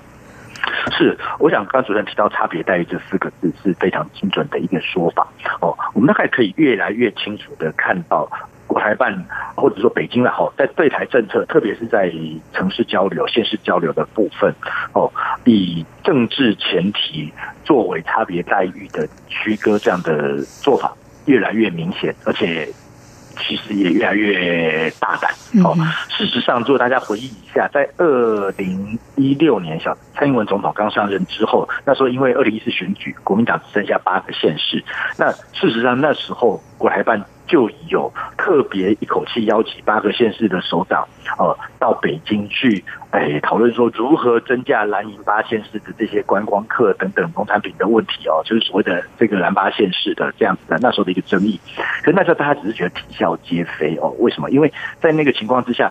是，我想刚主任提到差别待遇这四个字是非常精准的一个说法哦。我们大概可以越来越清楚的看到国台办或者说北京啦在对台政策，特别是在城市交流、县市交流的部分哦，以政治前提作为差别待遇的区隔，这样的做法越来越明显，而且其实也越来越大胆哦。事实上，如果大家回忆一下，在2016年蔡英文总统刚上任之后，那时候因为2014选举，国民党只剩下8个县市。那事实上那时候国台办就有特别一口气邀请8个县市的首长到北京去讨论说如何增加蓝营8县市的这些观光客等等农产品的问题哦，就是所谓的这个蓝8县市的这样子的那时候的一个争议。可是那时候大家只是觉得啼笑皆非哦，为什么？因为在那个情况之下，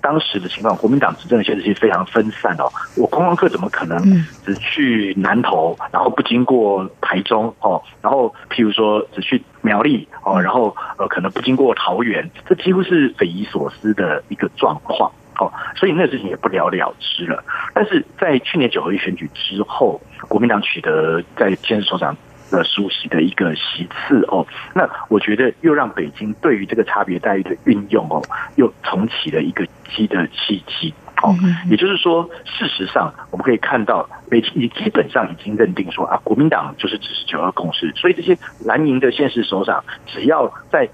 当时的情况，国民党执政的县市其实非常分散哦，我观光客怎么可能只去南投，然后不经过台中哦，然后譬如说只去苗栗哦，然后可能不经过桃园，这几乎是匪夷所思的一个状况哦，所以那事情也不了了之了。但是在去年九合一选举之后，国民党取得在县市首长15席的一个席次哦，那我觉得又让北京对于这个差别待遇的运用哦，又重启了一个新的契机。好，也就是说，事实上我们可以看到，北京基本上已经认定说啊，国民党就是只是9·2共识，所以这些蓝营的县市首长，只要在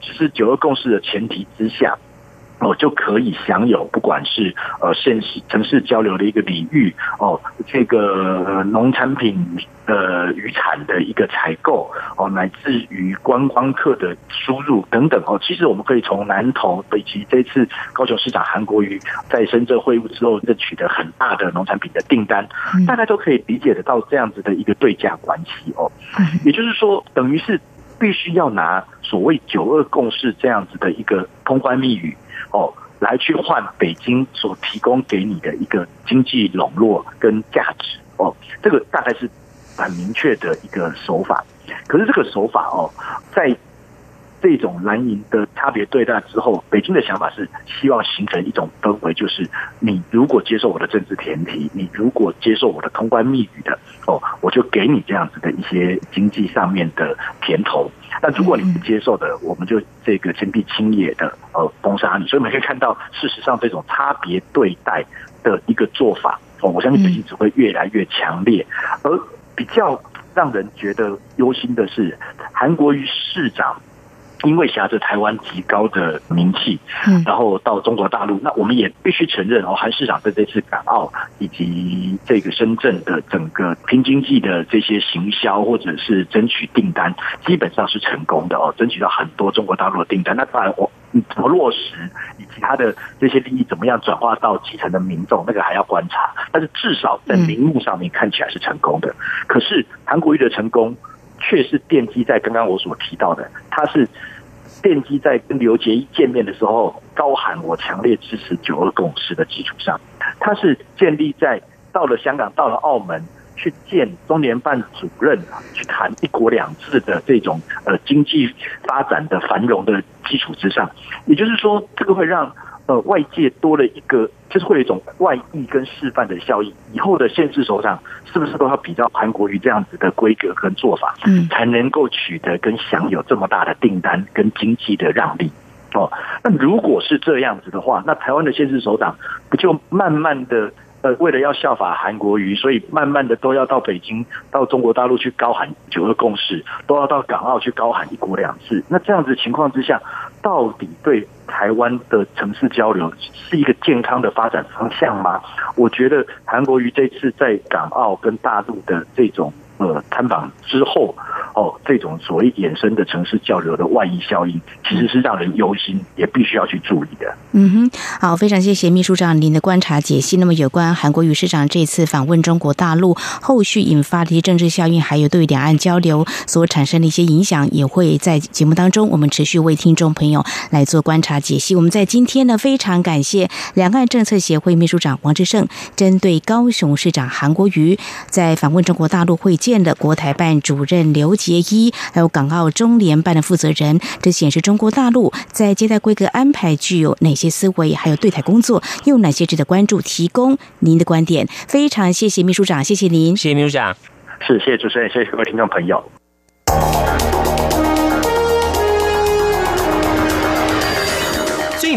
只是9·2共识的前提之下，哦，就可以享有不管是县市城市交流的一个领域哦，这个农产品渔产的一个采购哦，乃至于观光客的输入等等哦。其实我们可以从南投以及这次高雄市长韩国瑜在深圳会晤之后，争取的很大的农产品的订单，大概都可以理解得到这样子的一个对价关系哦。也就是说，等于是必须要拿所谓9·2共识这样子的一个通关密语哦，来去换北京所提供给你的一个经济笼络跟价值哦，这个大概是很明确的一个手法。可是这个手法哦，在这种蓝营的差别对待之后，北京的想法是希望形成一种氛围，就是你如果接受我的政治前提，你如果接受我的通关密语的哦，我就给你这样子的一些经济上面的甜头。那如果你不接受的，我们就这个先必清野的封杀你。所以我们可以看到，事实上这种差别对待的一个做法哦，我相信北京只会越来越强烈。而比较让人觉得忧心的是，韩国瑜市长因为挟着台湾极高的名气，然后到中国大陆，那我们也必须承认哦，韩市长在这次港澳以及这个深圳的整个拼经济的这些行销或者是争取订单，基本上是成功的哦，争取到很多中国大陆的订单。那当然你怎么落实，以及他的这些利益怎么样转化到基层的民众，那个还要观察。但是至少在名目上面看起来是成功的。可是韩国瑜的成功，确实奠基在刚刚我所提到的，他是奠基在跟刘捷一见面的时候高喊我强烈支持9·2共识的基础上，他是建立在到了香港到了澳门去见中联办主任去谈一国两制的这种经济发展的繁荣的基础之上。也就是说，这个会让外界多了一个，就是会有一种外溢跟示范的效益。以后的县市首长是不是都要比较韩国瑜这样子的规格跟做法，才能够取得跟享有这么大的订单跟经济的让利哦？那如果是这样子的话，那台湾的县市首长不就慢慢的为了要效法韩国瑜，所以慢慢的都要到北京、到中国大陆去高喊9·2共识，都要到港澳去高喊一国两制。那这样子情况之下，到底对台湾的城市交流是一个健康的发展方向吗？我觉得韩国瑜这次在港澳跟大陆的这种参访之后哦，这种所谓衍生的城市交流的外溢效应，其实是让人忧心，也必须要去注意的。好，非常谢谢秘书长您的观察解析。那么有关韩国瑜市长这次访问中国大陆后续引发的一些政治效应，还有对两岸交流所产生的一些影响，也会在节目当中我们持续为听众朋友来做观察解析。我们在今天呢，非常感谢两岸政策协会秘书长王志胜针对高雄市长韩国瑜在访问中国大陆会见的国台办主任刘捷一，还有港澳中联办的负责人，这显示中国大陆在接待规格安排具有哪些思维，还有对台工作有哪些值得关注，提供您的观点。非常谢谢秘书长，谢谢您。谢谢秘书长，是，谢谢主持人，谢谢各位听众朋友。最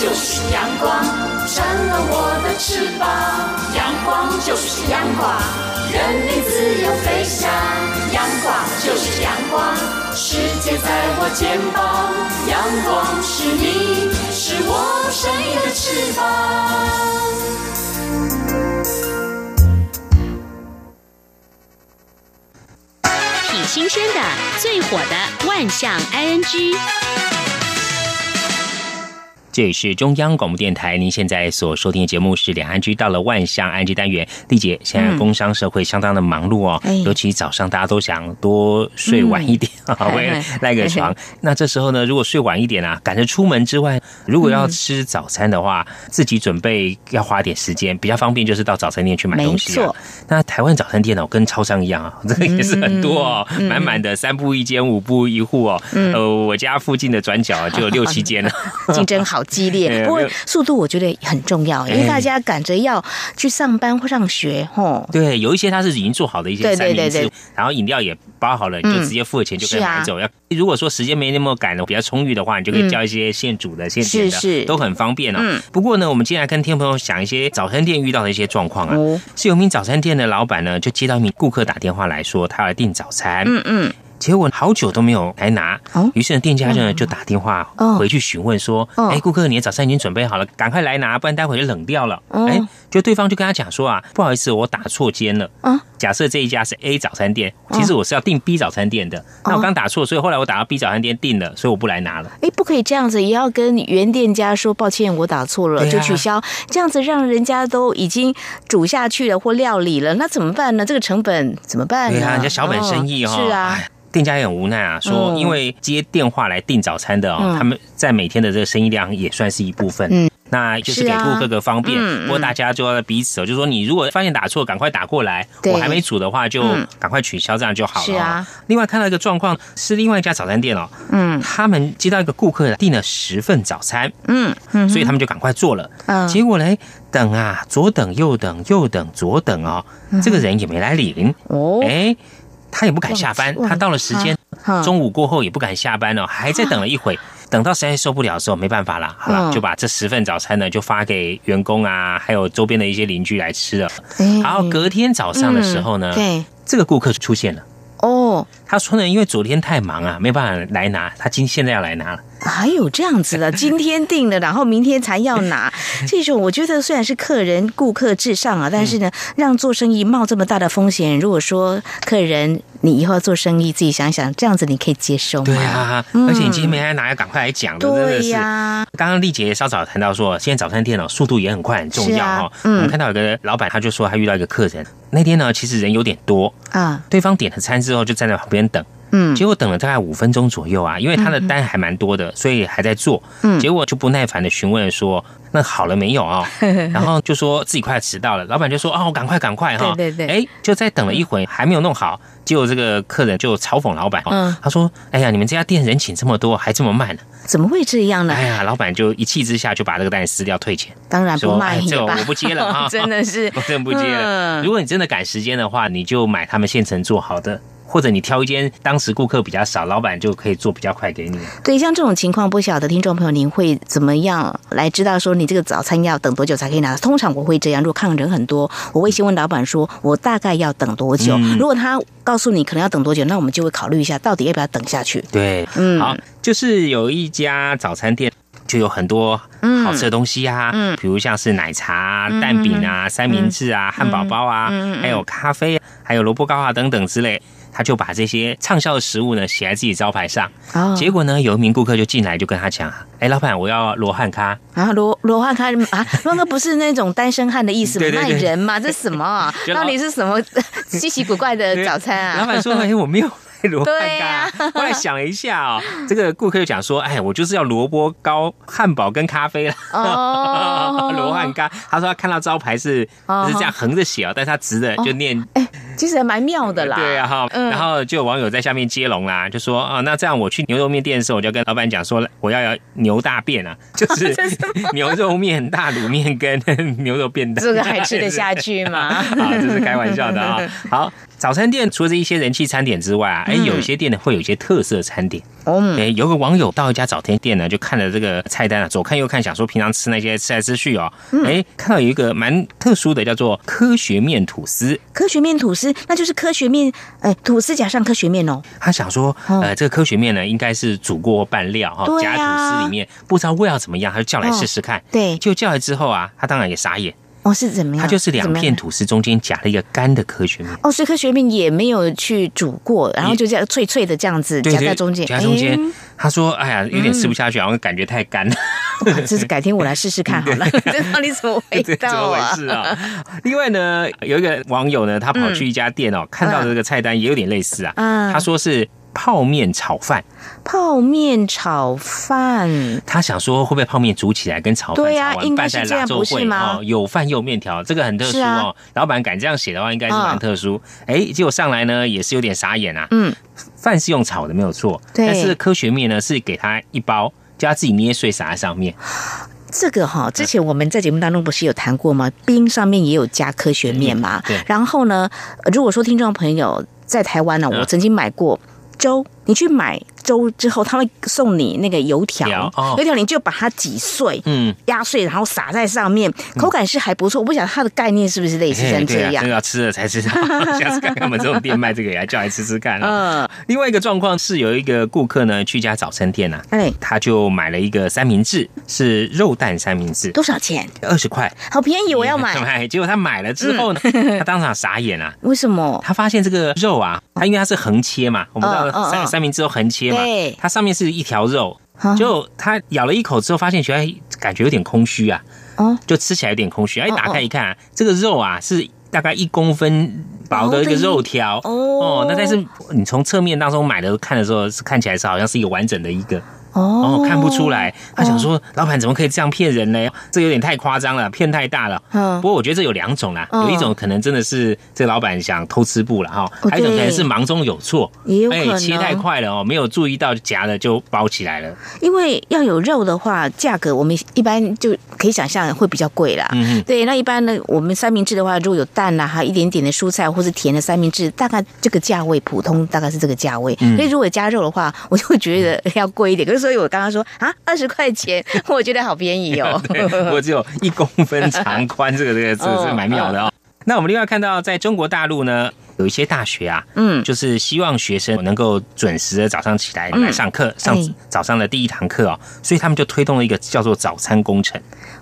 就是阳光沾了我的翅膀，阳光就是阳光，任你自由飞翔，阳光就是阳光。世界在我肩膀，阳光是你，是我生命的翅膀。挺新鲜的，最火的万象 ING。这里是中央广播电台，您现在所收听的节目是两岸居，到了万象安居单元。丽姐，现在工商社会相当的忙碌哦，尤其早上大家都想多睡晚一点，会赖个床。那这时候呢，如果睡晚一点啊，赶着出门之外，如果要吃早餐的话，自己准备要花点时间，比较方便就是到早餐店去买东西。没错，那台湾早餐店哦，跟超商一样啊，这个也是很多哦，满满的三步一间，五步一户哦。我家附近的转角就有6-7间了，竞争好。激烈，不过速度我觉得很重要，因为大家赶着要去上班或上学，吼。对，有一些它是已经做好的一些三明治，对，然后饮料也包好了，你就直接付了钱就可以买走。如果说时间没那么赶了，比较充裕的话，你就可以叫一些现煮的、现点的，都很方便哦。不过呢，我们今天来跟听众朋友讲一些早餐店遇到的一些状况啊。是有一名早餐店的老板呢，就接到一名顾客打电话来说，他来订早餐。结果好久都没有来拿，于是店家呢就打电话回去询问说：“哎，顾客，你的早餐已经准备好了，赶快来拿，不然待会就冷掉了。”哎，就对方就跟他讲说啊，不好意思，我打错间了。假设这一家是 A 早餐店，其实我是要订 B 早餐店的，那我刚打错，所以后来我打到 B 早餐店订了，所以我不来拿了。哎，不可以这样子，也要跟原店家说抱歉，我打错了就取消，这样子让人家都已经煮下去了或料理了，那怎么办呢？这个成本怎么办呢？对啊，人家小本生意哈。是啊。店家也很无奈啊，说因为接电话来订早餐的他们在每天的这个生意量也算是一部分，那就是给顾客个方便。不过大家就要彼此就说你如果发现打错，赶快打过来，我还没煮的话就赶快取消，这样就好了。是啊。另外看到一个状况是另外一家早餐店哦，他们接到一个顾客订了10份早餐，所以他们就赶快做了，结果嘞。等啊，左等右等右等左等哦，这个人也没来领哦，哎。他也不敢下班，他到了时间中午过后也不敢下班哦，还在等了一会，等到实在受不了的时候，没办法啦，好了，就把这10份早餐呢就发给员工啊，还有周边的一些邻居来吃了。然后隔天早上的时候呢，这个顾客出现了哦，他说呢，因为昨天太忙啊，没办法来拿，他现在要来拿了。还有这样子的，今天定了，然后明天才要拿，这种我觉得虽然是客人顾客至上啊，但是呢，让做生意冒这么大的风险，如果说客人你以后做生意自己想想，这样子你可以接受吗？对啊，而且你今天没来拿，要赶快来讲的，真的是。刚刚丽姐稍早谈到说，现在早餐店哦，速度也很快，很重要哈。我们看到有个老板，他就说他遇到一个客人，那天呢其实人有点多啊，对方点了餐之后就站在旁边等。结果等了大概5分钟左右啊，因为他的单还蛮多的，所以还在做。结果就不耐烦的询问说：“那好了没有啊？”然后就说自己快迟到了，老板就说：“哦，赶快赶快哈！”对对对，哎，就再等了一会还没有弄好，结果这个客人就嘲讽老板，他说：“哎呀，你们这家店人请这么多，还这么慢呢？怎么会这样呢？”哎呀，老板就一气之下就把这个单撕掉退钱。当然不卖也罢，我不接了啊！真的是，我真不接了。如果你真的赶时间的话，你就买他们现成做好的。或者你挑一间当时顾客比较少，老板就可以做比较快给你。对，像这种情况，不晓得听众朋友您会怎么样来知道说你这个早餐要等多久才可以拿？通常我会这样，如果看人很多，我会先问老板说，我大概要等多久？如果他告诉你可能要等多久，那我们就会考虑一下到底要不要等下去。对，好，就是有一家早餐店。就有很多好吃的东西啊，比如像是奶茶、蛋饼啊、三明治啊、汉堡包啊，还有咖啡，还有萝卜糕啊等等之类。他就把这些畅销的食物呢写在自己招牌上。结果呢，有一名顾客就进来就跟他讲：“哎，老板，我要罗汉咖啊！罗汉咖啊，罗汉咖不是那种单身汉的意思吗？卖人嘛，这什么、啊？到底是什么稀奇古怪的早餐啊？”老板说：“哎，我没有。”罗汉糕，后来想了一下哦，这个顾客就讲说：“哎，我就是要萝卜糕、汉堡跟咖啡了。”哦，罗汉糕，他说他看到招牌是这样横着写哦，但是他直的就念。哎，其实还蛮妙的啦。对啊哈，然后就有网友在下面接龙啦，就说：“啊，那这样我去牛肉面店的时候，我就跟老板讲说，我要牛大便啊，就是牛肉面、大卤面跟牛肉便当，这个还吃得下去吗？”啊，这是开玩笑的啊。好。早餐店除了一些人气餐点之外啊，有一些店呢会有一些特色餐点。有个网友到一家早餐店呢，就看了这个菜单啊，左看右看，想说平常吃那些吃来吃去哦，看到有一个蛮特殊的，叫做科学面吐司。科学面吐司，那就是科学面，吐司加上科学面哦。他想说，这个科学面呢，应该是煮过拌料哈，夹吐司里面，不知道味道怎么样，他就叫来试试看。对，就叫来之后啊，他当然也傻眼。哦，是怎么样？它就是两片吐司中间夹了一个干的科学面。哦，所以科学面也没有去煮过，然后就这样脆脆的这样子夹在中间。夹中间，他说：“哎呀，有点吃不下去，好像感觉太干了。”这是改天我来试试看好了，这到底怎么味道啊？怎么回事啊？另外呢，有一个网友呢，他跑去一家店哦，看到这个菜单也有点类似啊。他说是泡面炒饭。泡面炒饭，他想说会不会泡面煮起来跟炒饭炒完拌在腊肉会吗？有饭又面条，这个很特殊哦。老板敢这样写的话，应该是蛮特殊。结果上来呢也是有点傻眼啊。饭是用炒的没有错，但是科学面呢是给他一包，叫他自己捏碎撒在上面。这个哈，之前我们在节目当中不是有谈过吗？冰上面也有加科学面嘛。然后呢，如果说听众朋友在台湾呢，我曾经买过粥，你去买粥之后，他会送你那个油条，油条你就把它挤碎，压碎，然后撒在上面，口感是还不错。我不晓得它的概念是不是类似像这样，真的要吃了才知道。下次看看我们这种店卖这个，也叫来吃吃看啊。另外一个状况是，有一个顾客呢去一家早餐店啊，他就买了一个三明治，是肉蛋三明治，多少钱？20块，好便宜，我要买。结果他买了之后呢，他当场傻眼啊，为什么？他发现这个肉啊，它因为它是横切嘛，我们知道三明治都横切。它上面是一条肉，就他咬了一口之后，发现觉得感觉有点空虚啊，就吃起来有点空虚。一打开一看，这个肉啊是大概1公分薄的一个肉条哦，那但是你从侧面当中买的看的时候，是看起来是好像是一个完整的一个。看不出来，他想说老板怎么可以这样骗人呢？这有点太夸张了，骗太大了。不过我觉得这有两种啦，有一种可能真的是这老板想偷吃步了哈，还有一种可能是忙中有错，切太快了哦，没有注意到夹了就包起来了。因为要有肉的话，价格我们一般就可以想象会比较贵啦。对，那一般呢，我们三明治的话，如果有蛋啦，还有一点点的蔬菜或是甜的三明治，大概这个价位，普通大概是这个价位。所以如果加肉的话，我就会觉得要贵一点。所以我刚刚说啊，20块钱，我觉得好便宜哦。我只有1公分长宽，这个是蛮妙的哦。那我们另外看到，在中国大陆呢，有一些大学啊，就是希望学生能够准时的早上起来来上课，上早上的第一堂课哦，所以他们就推动了一个叫做早餐工程。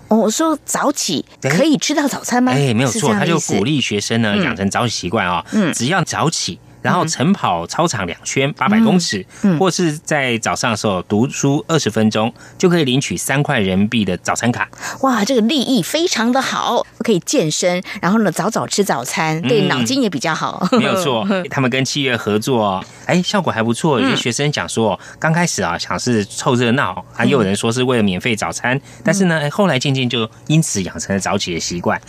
我说早起可以吃到早餐吗？没有错，他就鼓励学生呢养成早起习惯哦。只要早起。然后晨跑操场2圈800公尺，或是在早上的时候读书20分钟，就可以领取3块人民币的早餐卡。哇，这个利益非常的好，可以健身，然后呢早早吃早餐，对脑筋也比较好。没有错，他们跟企业合作，效果还不错。有些学生讲说，刚开始啊想是凑热闹，还有人说是为了免费早餐，但是呢后来渐渐就因此养成了早起的习惯。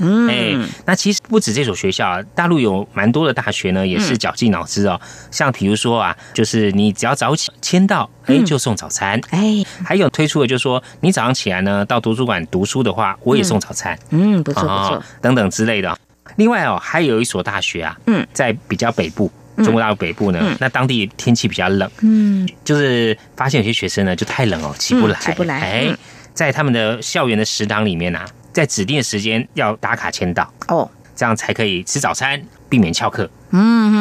那其实不止这所学校，大陆有蛮多的大学呢也是绞尽脑。像比如说啊，就是你只要早起签到，就送早餐。还有推出的就是说，你早上起来呢，到图书馆读书的话，我也送早餐。不错不错，等等之类的。另外哦，还有一所大学啊，在比较北部。中国大陆北部呢，那当地天气比较冷，就是发现有些学生呢就太冷哦，起不来，在他们的校园的食堂里面啊，在指定的时间要打卡签到哦，这样才可以吃早餐，避免翘课。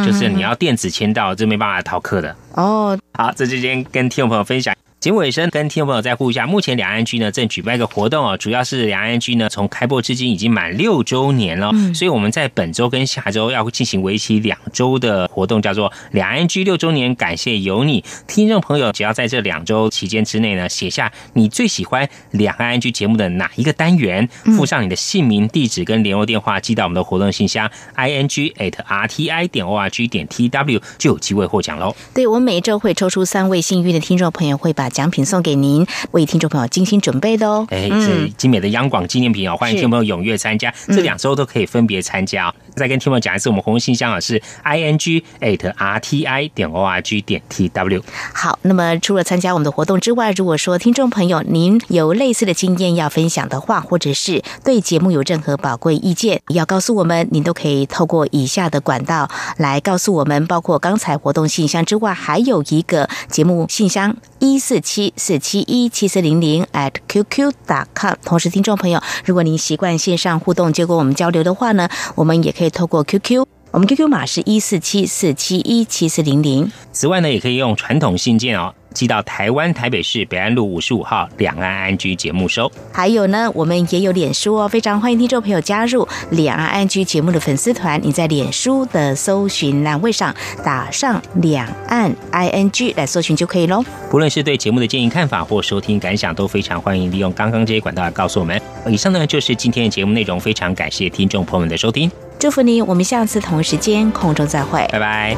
就是你要电子签到，就没办法逃课的哦。好，这今天跟听众朋友分享。节目尾声，跟听众朋友再呼一下，目前两岸居呢正举办一个活动哦，主要是两岸居呢从开播至今已经满6周年了，所以我们在本周跟下周要进行为期2周的活动，叫做两岸居6周年，感谢有你。听众朋友只要在这2周期间之内呢，写下你最喜欢两岸居节目的哪一个单元，附上你的姓名、地址跟联络电话，寄到我们的活动信箱 ing@rti.org.tw 就有机会获奖喽。对，我每周会抽出3位幸运的听众朋友，会把奖品送给您，为听众朋友精心准备的哦。是精美的央广纪念品哦，欢迎听众朋友踊跃参加，这两周都可以分别参加哦。再跟听众朋友讲一次，我们活动信箱是 ing@rti.org.tw。好，那么除了参加我们的活动之外，如果说听众朋友您有类似的经验要分享的话，或者是对节目有任何宝贵意见要告诉我们，您都可以透过以下的管道来告诉我们，包括刚才活动信箱之外，还有一个节目信箱14747717400@qq.com。 同时听众朋友，如果您习惯线上互动结果我们交流的话呢，我们也可以透过 QQ，我们 QQ 码是14747717400。此外呢，也可以用传统信件哦，寄到台湾台北市北安路55号两岸安居节目收。还有呢，我们也有脸书哦，非常欢迎听众朋友加入两岸安居节目的粉丝团。你在脸书的搜寻栏位上打上两岸 ING 来搜寻就可以咯。不论是对节目的建议看法或收听感想，都非常欢迎利用刚刚这些管道来告诉我们。以上呢就是今天的节目内容，非常感谢听众朋友们的收听，祝福你，我们下次同时间空中再会，拜拜。